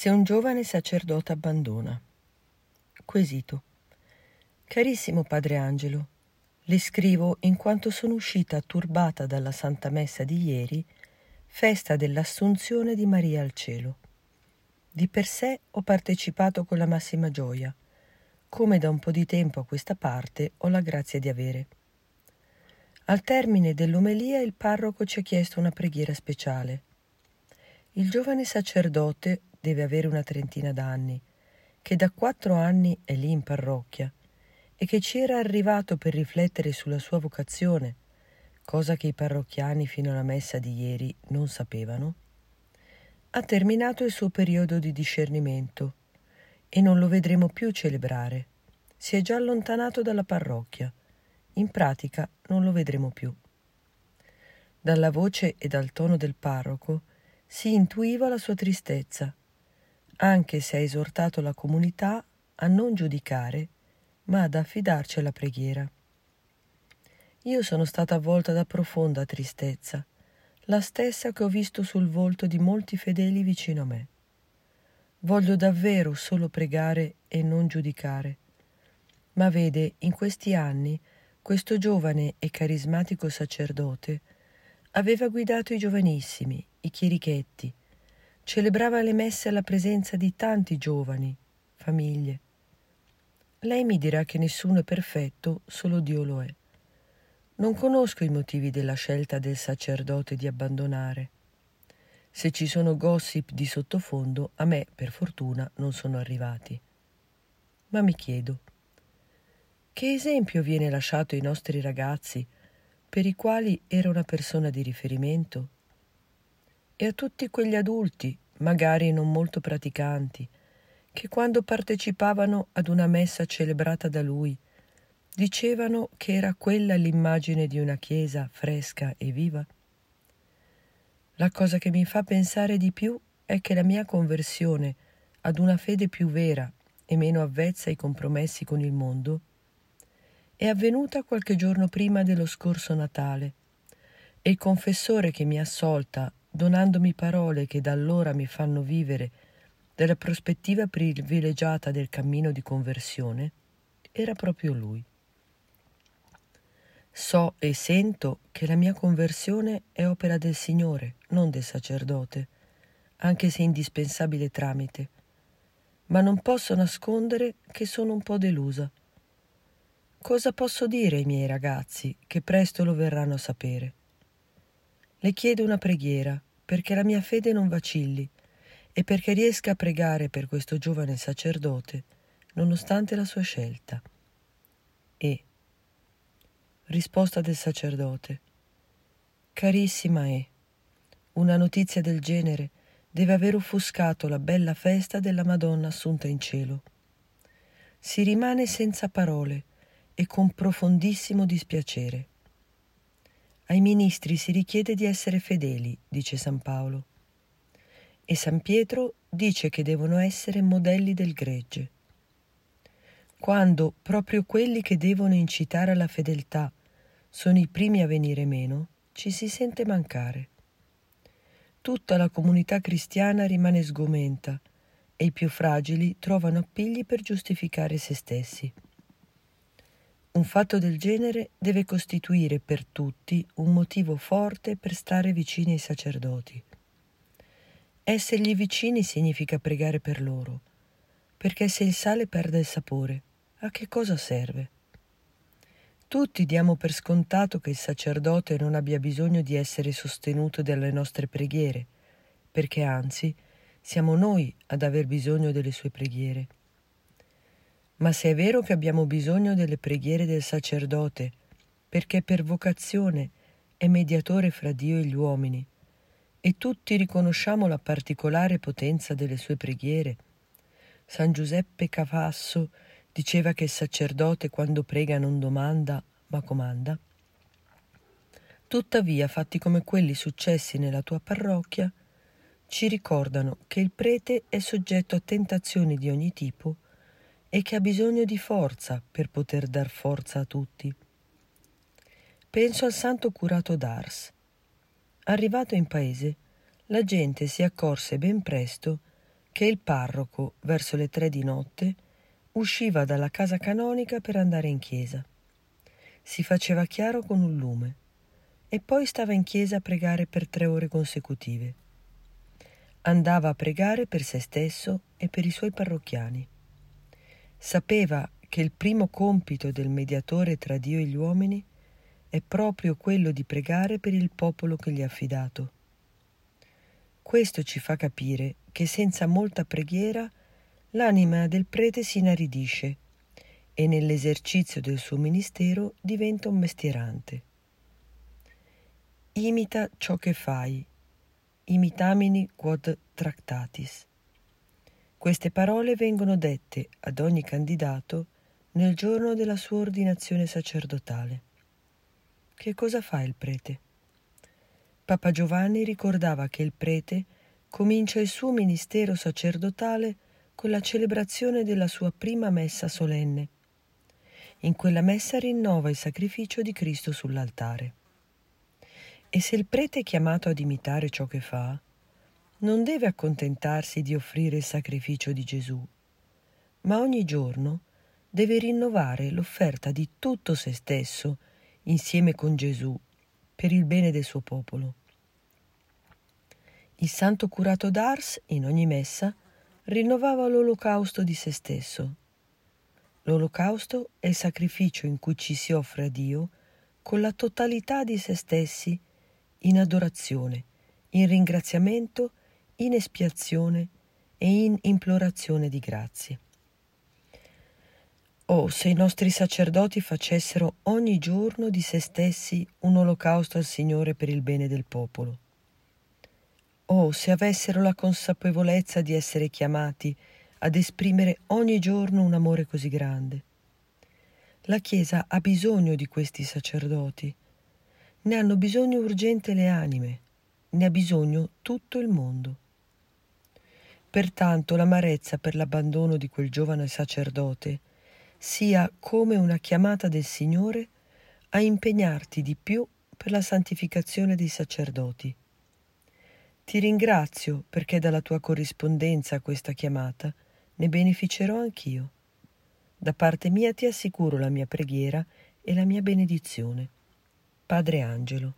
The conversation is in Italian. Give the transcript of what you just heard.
Se un giovane sacerdote abbandona. Quesito. Carissimo Padre Angelo, le scrivo in quanto sono uscita turbata dalla Santa Messa di ieri, festa dell'Assunzione di Maria al Cielo. Di per sé ho partecipato con la massima gioia, come da un po' di tempo a questa parte ho la grazia di avere. Al termine dell'omelia il parroco ci ha chiesto una preghiera speciale. Il giovane sacerdote deve avere una trentina d'anni, che da 4 anni è lì in parrocchia e che ci era arrivato per riflettere sulla sua vocazione, cosa che i parrocchiani fino alla messa di ieri non sapevano. Ha terminato il suo periodo di discernimento e non lo vedremo più celebrare. Si è già allontanato dalla parrocchia. In pratica non lo vedremo più. Dalla voce e dal tono del parroco si intuiva la sua tristezza, anche se ha esortato la comunità a non giudicare, ma ad affidarci alla preghiera. Io sono stata avvolta da profonda tristezza, la stessa che ho visto sul volto di molti fedeli vicino a me. Voglio davvero solo pregare e non giudicare. Ma vede, in questi anni questo giovane e carismatico sacerdote aveva guidato i giovanissimi, i chierichetti, celebrava le messe alla presenza di tanti giovani, famiglie. Lei mi dirà che nessuno è perfetto, solo Dio lo è. Non conosco i motivi della scelta del sacerdote di abbandonare. Se ci sono gossip di sottofondo, a me, per fortuna, non sono arrivati. Ma mi chiedo, che esempio viene lasciato ai nostri ragazzi, per i quali era una persona di riferimento? E a tutti quegli adulti, magari non molto praticanti, che quando partecipavano ad una messa celebrata da lui, dicevano che era quella l'immagine di una chiesa fresca e viva? La cosa che mi fa pensare di più è che la mia conversione ad una fede più vera e meno avvezza ai compromessi con il mondo è avvenuta qualche giorno prima dello scorso Natale e il confessore che mi ha assolta, donandomi parole che da allora mi fanno vivere della prospettiva privilegiata del cammino di conversione, era proprio lui. So e sento che la mia conversione è opera del Signore, non del sacerdote, anche se indispensabile tramite, ma non posso nascondere che sono un po' delusa. Cosa posso dire ai miei ragazzi che presto lo verranno a sapere? Le chiedo una preghiera perché la mia fede non vacilli e perché riesca a pregare per questo giovane sacerdote nonostante la sua scelta. E. Risposta del sacerdote. Carissima E, una notizia del genere deve aver offuscato la bella festa della Madonna assunta in cielo. Si rimane senza parole e con profondissimo dispiacere. Ai ministri si richiede di essere fedeli, dice San Paolo, e San Pietro dice che devono essere modelli del gregge. Quando proprio quelli che devono incitare alla fedeltà sono i primi a venire meno, ci si sente mancare. Tutta la comunità cristiana rimane sgomenta e i più fragili trovano appigli per giustificare se stessi. Un fatto del genere deve costituire per tutti un motivo forte per stare vicini ai sacerdoti. Essergli vicini significa pregare per loro, perché se il sale perde il sapore, a che cosa serve? Tutti diamo per scontato che il sacerdote non abbia bisogno di essere sostenuto dalle nostre preghiere, perché anzi siamo noi ad aver bisogno delle sue preghiere. Ma se è vero che abbiamo bisogno delle preghiere del sacerdote, perché per vocazione è mediatore fra Dio e gli uomini, e tutti riconosciamo la particolare potenza delle sue preghiere, San Giuseppe Cafasso diceva che il sacerdote quando prega non domanda, ma comanda. Tuttavia, fatti come quelli successi nella tua parrocchia, ci ricordano che il prete è soggetto a tentazioni di ogni tipo e che ha bisogno di forza per poter dar forza a tutti. Penso al Santo Curato d'Ars. Arrivato in paese, la gente si accorse ben presto che il parroco, verso le 3 di notte, usciva dalla casa canonica per andare in chiesa. Si faceva chiaro con un lume e poi stava in chiesa a pregare per 3 ore consecutive. Andava a pregare per se stesso e per i suoi parrocchiani. Sapeva che il primo compito del mediatore tra Dio e gli uomini è proprio quello di pregare per il popolo che gli è affidato. Questo ci fa capire che senza molta preghiera l'anima del prete si inaridisce e nell'esercizio del suo ministero diventa un mestierante. Imita ciò che fai, imitamini quod tractatis. Queste parole vengono dette ad ogni candidato nel giorno della sua ordinazione sacerdotale. Che cosa fa il prete? Papa Giovanni ricordava che il prete comincia il suo ministero sacerdotale con la celebrazione della sua prima messa solenne. In quella messa rinnova il sacrificio di Cristo sull'altare. E se il prete è chiamato ad imitare ciò che fa, non deve accontentarsi di offrire il sacrificio di Gesù, ma ogni giorno deve rinnovare l'offerta di tutto se stesso insieme con Gesù per il bene del suo popolo. Il Santo Curato d'Ars, in ogni messa, rinnovava l'olocausto di se stesso. L'olocausto è il sacrificio in cui ci si offre a Dio con la totalità di se stessi in adorazione, in ringraziamento, in espiazione e in implorazione di grazie. Oh, se i nostri sacerdoti facessero ogni giorno di se stessi un olocausto al Signore per il bene del popolo. Oh, se avessero la consapevolezza di essere chiamati ad esprimere ogni giorno un amore così grande. La Chiesa ha bisogno di questi sacerdoti. Ne hanno bisogno urgente le anime. Ne ha bisogno tutto il mondo. Pertanto l'amarezza per l'abbandono di quel giovane sacerdote sia come una chiamata del Signore a impegnarti di più per la santificazione dei sacerdoti. Ti ringrazio perché dalla tua corrispondenza a questa chiamata ne beneficerò anch'io. Da parte mia ti assicuro la mia preghiera e la mia benedizione. Padre Angelo.